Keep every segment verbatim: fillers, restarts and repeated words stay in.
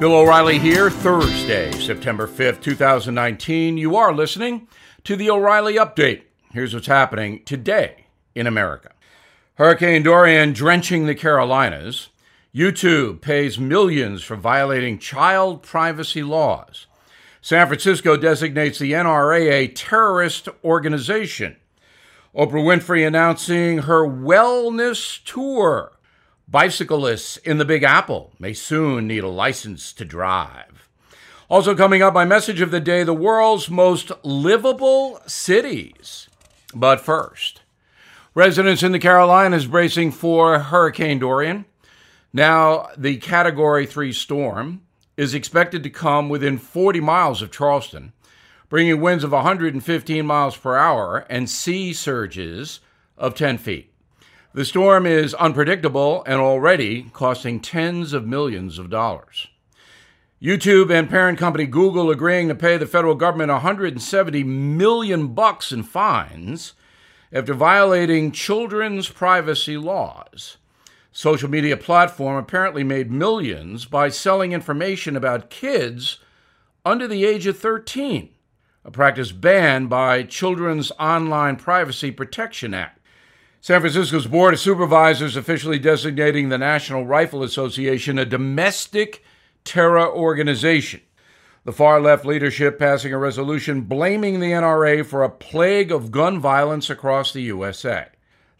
Bill O'Reilly here, Thursday, September fifth, two thousand nineteen. You are listening to the O'Reilly Update. Here's what's happening today in America. Hurricane Dorian drenching the Carolinas. YouTube pays millions for violating child privacy laws. San Francisco designates the N R A a terrorist organization. Oprah Winfrey announcing her wellness tour. Bicyclists in the Big Apple may soon need a license to drive. Also coming up, my message of the day, the world's most livable cities. But first, residents in the Carolinas bracing for Hurricane Dorian. Now, the Category three storm is expected to come within forty miles of Charleston, bringing winds of one hundred fifteen miles per hour and sea surges of ten feet. The storm is unpredictable and already costing tens of millions of dollars. YouTube and parent company Google agreeing to pay the federal government one hundred seventy million bucks in fines after violating children's privacy laws. Social media platform apparently made millions by selling information about kids under the age of thirteen, a practice banned by Children's Online Privacy Protection Act. San Francisco's Board of Supervisors officially designating the National Rifle Association a domestic terror organization. The far-left leadership passing a resolution blaming the N R A for a plague of gun violence across the U S A.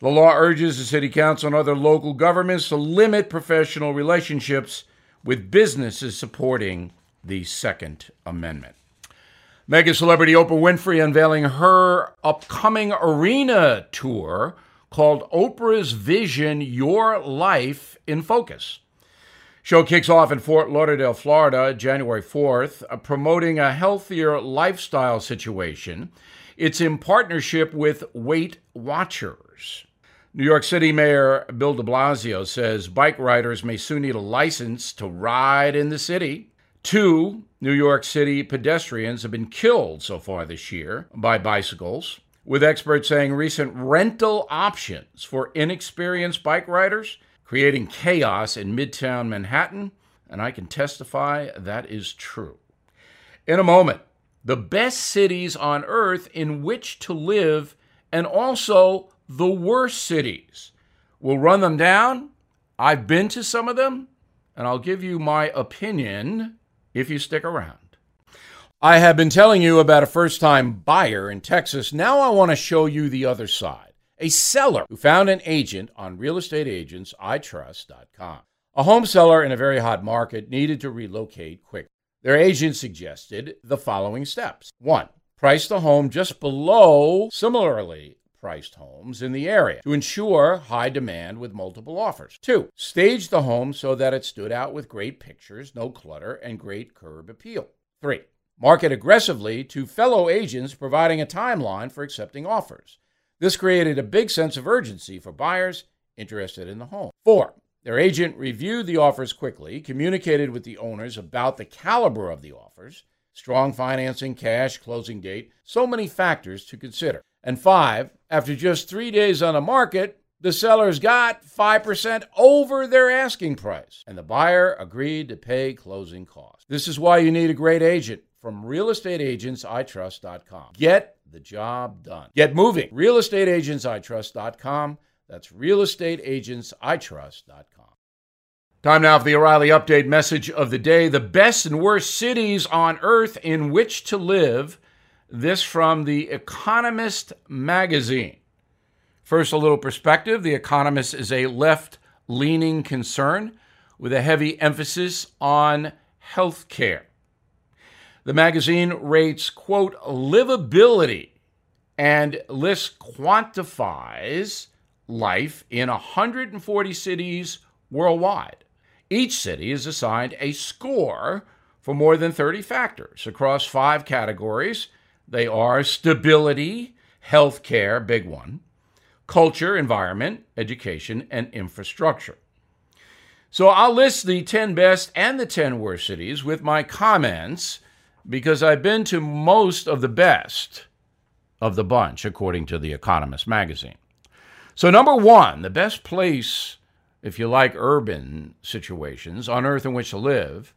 The law urges the city council and other local governments to limit professional relationships with businesses supporting the Second Amendment. Mega celebrity Oprah Winfrey unveiling her upcoming arena tour called Oprah's Vision, Your Life in Focus. Show kicks off in Fort Lauderdale, Florida, January fourth, uh, promoting a healthier lifestyle situation. It's in partnership with Weight Watchers. New York City Mayor Bill de Blasio says bike riders may soon need a license to ride in the city. Two New York City pedestrians have been killed so far this year by bicycles, with experts saying recent rental options for inexperienced bike riders creating chaos in Midtown Manhattan, and I can testify that is true. In a moment, the best cities on earth in which to live and also the worst cities. We'll run them down. I've been to some of them, and I'll give you my opinion if you stick around. I have been telling you about a first-time buyer in Texas. Now I want to show you the other side. A seller who found an agent on real estate agents I trust dot com. A home seller in a very hot market needed to relocate quickly. Their agent suggested the following steps. One, price the home just below similarly priced homes in the area to ensure high demand with multiple offers. Two, stage the home so that it stood out with great pictures, no clutter, and great curb appeal. Three, market aggressively to fellow agents, providing a timeline for accepting offers. This created a big sense of urgency for buyers interested in the home. Four, their agent reviewed the offers quickly, communicated with the owners about the caliber of the offers, strong financing, cash, closing date, so many factors to consider. And five, after just three days on the market, the sellers got five percent over their asking price, and the buyer agreed to pay closing costs. This is why you need a great agent. From real estate agents I trust dot com. Get the job done. Get moving. real estate agents I trust dot com. That's real estate agents I trust dot com. Time now for the O'Reilly Update message of the day. The best and worst cities on earth in which to live. This from The Economist magazine. First, a little perspective. The Economist is a left-leaning concern with a heavy emphasis on health care. The magazine rates, quote, livability and list quantifies life in one hundred forty cities worldwide. Each city is assigned a score for more than thirty factors across five categories. They are stability, healthcare, big one, culture, environment, education, and infrastructure. So I'll list the ten best and the ten worst cities with my comments, because I've been to most of the best of the bunch, according to The Economist magazine. So number one, the best place, if you like urban situations, on earth in which to live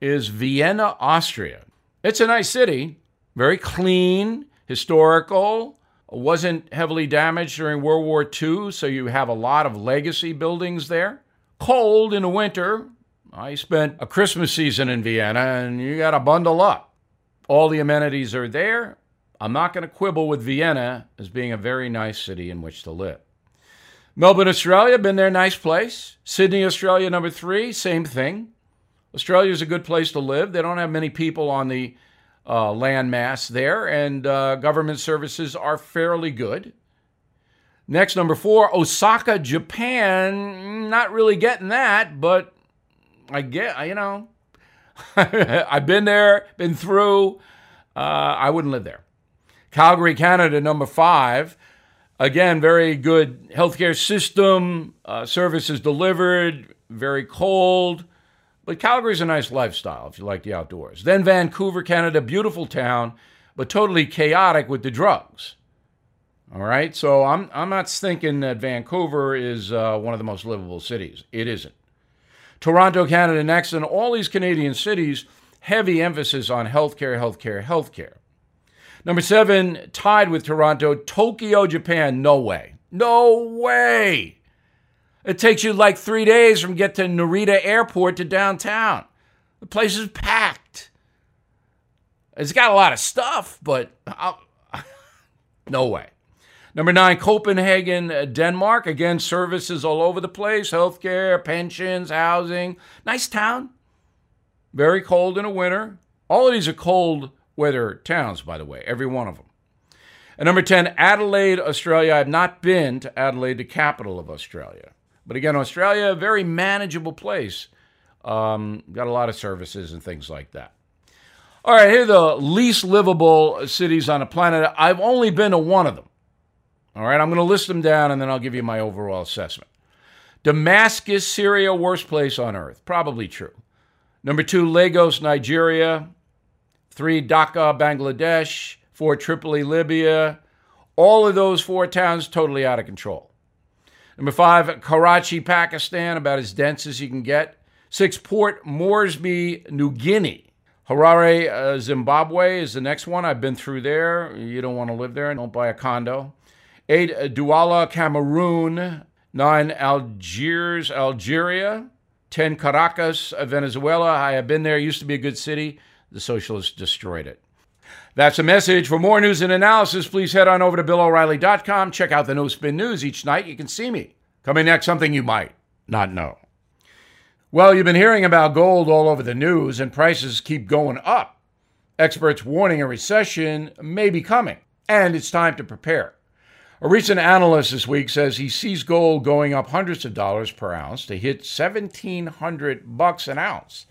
is Vienna, Austria. It's a nice city, very clean, historical, wasn't heavily damaged during World War Two, so you have a lot of legacy buildings there. Cold in the winter. I spent a Christmas season in Vienna, and you got to bundle up. All the amenities are there. I'm not going to quibble with Vienna as being a very nice city in which to live. Melbourne, Australia, been there, nice place. Sydney, Australia, number three, same thing. Australia is a good place to live. They don't have many people on the uh, landmass there, and uh, government services are fairly good. Next, number four, Osaka, Japan. Not really getting that, but I get, you know, I've been there, been through. Uh, I wouldn't live there. Calgary, Canada, number five. Again, very good healthcare system, uh, services delivered, very cold. But Calgary's a nice lifestyle if you like the outdoors. Then Vancouver, Canada, beautiful town, but totally chaotic with the drugs. All right, so I'm I'm not thinking that Vancouver is uh, one of the most livable cities. It isn't. Toronto, Canada, next, and all these Canadian cities, heavy emphasis on healthcare, healthcare, healthcare. Number seven, tied with Toronto, Tokyo, Japan. No way. No way. It takes you like three days from get to Narita Airport to downtown. The place is packed. It's got a lot of stuff, but I'll, no way. Number nine, Copenhagen, Denmark. Again, services all over the place, healthcare, pensions, housing. Nice town. Very cold in the winter. All of these are cold weather towns, by the way, every one of them. And number ten, Adelaide, Australia. I've not been to Adelaide, the capital of Australia. But again, Australia, a very manageable place. Um, got a lot of services and things like that. All right, here are the least livable cities on the planet. I've only been to one of them. All right, I'm going to list them down, and then I'll give you my overall assessment. Damascus, Syria, worst place on earth. Probably true. Number two, Lagos, Nigeria. Three, Dhaka, Bangladesh. Four, Tripoli, Libya. All of those four towns totally out of control. Number five, Karachi, Pakistan, about as dense as you can get. Six, Port Moresby, New Guinea. Harare, uh, Zimbabwe is the next one. I've been through there. You don't want to live there. Don't buy a condo. Eight, Douala, Cameroon. Nine, Algiers, Algeria. Ten, Caracas, Venezuela. I have been there. It used to be a good city. The socialists destroyed it. That's a message. For more news and analysis, please head on over to Bill O'Reilly dot com. Check out the No Spin News each night. You can see me. Coming next, something you might not know. Well, you've been hearing about gold all over the news, and prices keep going up. Experts warning a recession may be coming, and it's time to prepare. A recent analyst this week says he sees gold going up hundreds of dollars per ounce to hit seventeen hundred bucks an ounce.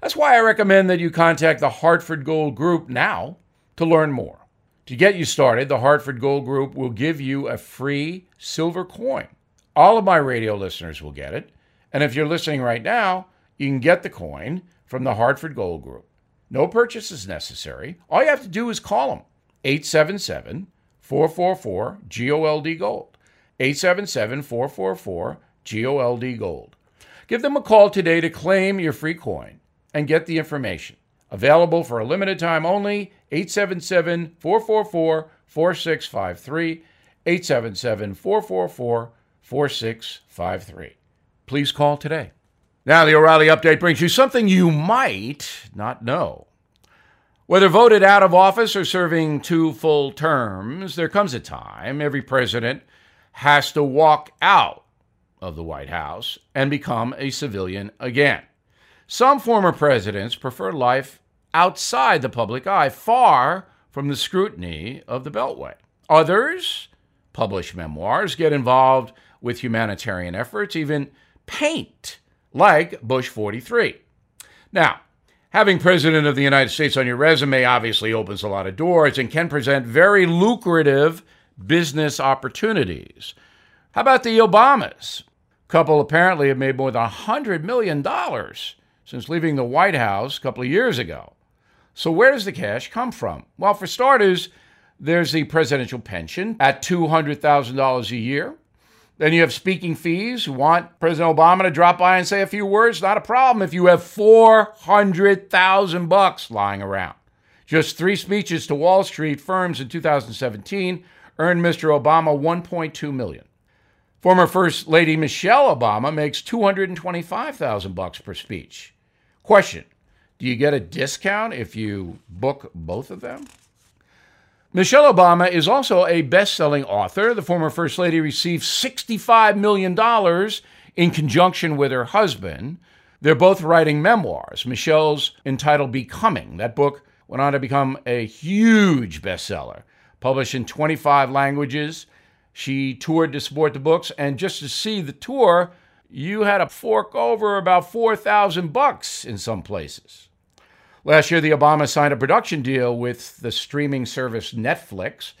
That's why I recommend that you contact the Hartford Gold Group now to learn more. To get you started, the Hartford Gold Group will give you a free silver coin. All of my radio listeners will get it. And if you're listening right now, you can get the coin from the Hartford Gold Group. No purchase is necessary. All you have to do is call them, eight seven seven, four four four, G O L D, gold. eight seven seven, four four four, G O L D, gold. Give them a call today to claim your free coin and get the information. Available for a limited time only, eight seven seven, four four four, four six five three, eight seven seven, four four four, four six five three. Please call today. Now, the O'Reilly Update brings you something you might not know. Whether voted out of office or serving two full terms, there comes a time every president has to walk out of the White House and become a civilian again. Some former presidents prefer life outside the public eye, far from the scrutiny of the Beltway. Others publish memoirs, get involved with humanitarian efforts, even paint, like Bush forty-three. Now, having President of the United States on your resume obviously opens a lot of doors and can present very lucrative business opportunities. How about the Obamas? A couple apparently have made more than one hundred million dollars since leaving the White House a couple of years ago. So where does the cash come from? Well, for starters, there's the presidential pension at two hundred thousand dollars a year. Then you have speaking fees. You want President Obama to drop by and say a few words? Not a problem if you have four hundred thousand bucks lying around. Just three speeches to Wall Street firms in two thousand seventeen earned Mister Obama one point two million dollars. Former First Lady Michelle Obama makes two hundred twenty-five thousand bucks per speech. Question, do you get a discount if you book both of them? Michelle Obama is also a best-selling author. The former First Lady received sixty-five million dollars in conjunction with her husband. They're both writing memoirs. Michelle's entitled Becoming. That book went on to become a huge bestseller. Published in twenty-five languages, she toured to support the books. And just to see the tour, you had to fork over about four thousand bucks in some places. Last year, the Obama signed a production deal with the streaming service Netflix.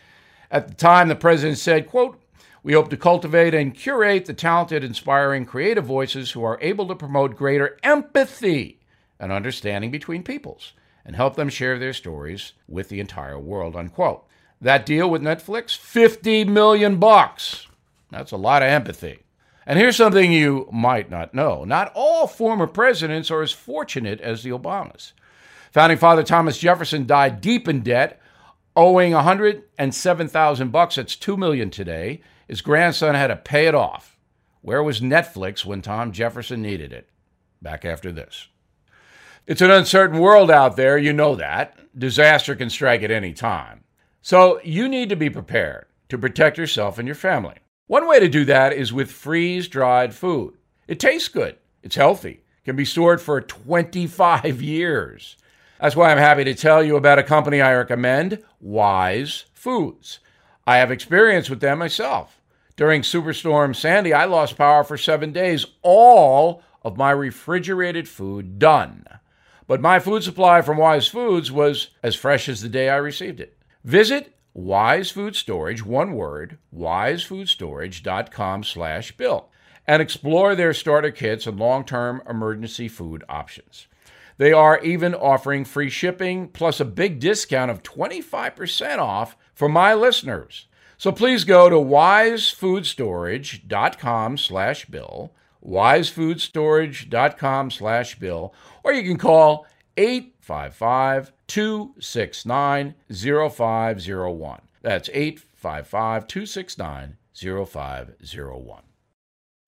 At the time, the president said, quote, "We hope to cultivate and curate the talented, inspiring, creative voices who are able to promote greater empathy and understanding between peoples and help them share their stories with the entire world," unquote. That deal with Netflix, fifty million bucks. That's a lot of empathy. And here's something you might not know. Not all former presidents are as fortunate as the Obamas. Founding Father Thomas Jefferson died deep in debt, owing one hundred seven thousand bucks. That's two million dollars today. His grandson had to pay it off. Where was Netflix when Tom Jefferson needed it? Back after this. It's an uncertain world out there. You know that. Disaster can strike at any time. So you need to be prepared to protect yourself and your family. One way to do that is with freeze-dried food. It tastes good. It's healthy. It can be stored for twenty-five years. That's why I'm happy to tell you about a company I recommend, Wise Foods. I have experience with them myself. During Superstorm Sandy, I lost power for seven days, all of my refrigerated food done. But my food supply from Wise Foods was as fresh as the day I received it. Visit Wise Food Storage, one word, wisefoodstorage.com slash Bill, and explore their starter kits and long-term emergency food options. They are even offering free shipping plus a big discount of twenty-five percent off for my listeners. So please go to wisefoodstorage.com slash bill, wisefoodstorage.com slash bill, or you can call eight five five, two six nine, zero five zero one. That's eight five five, two six nine, zero five zero one.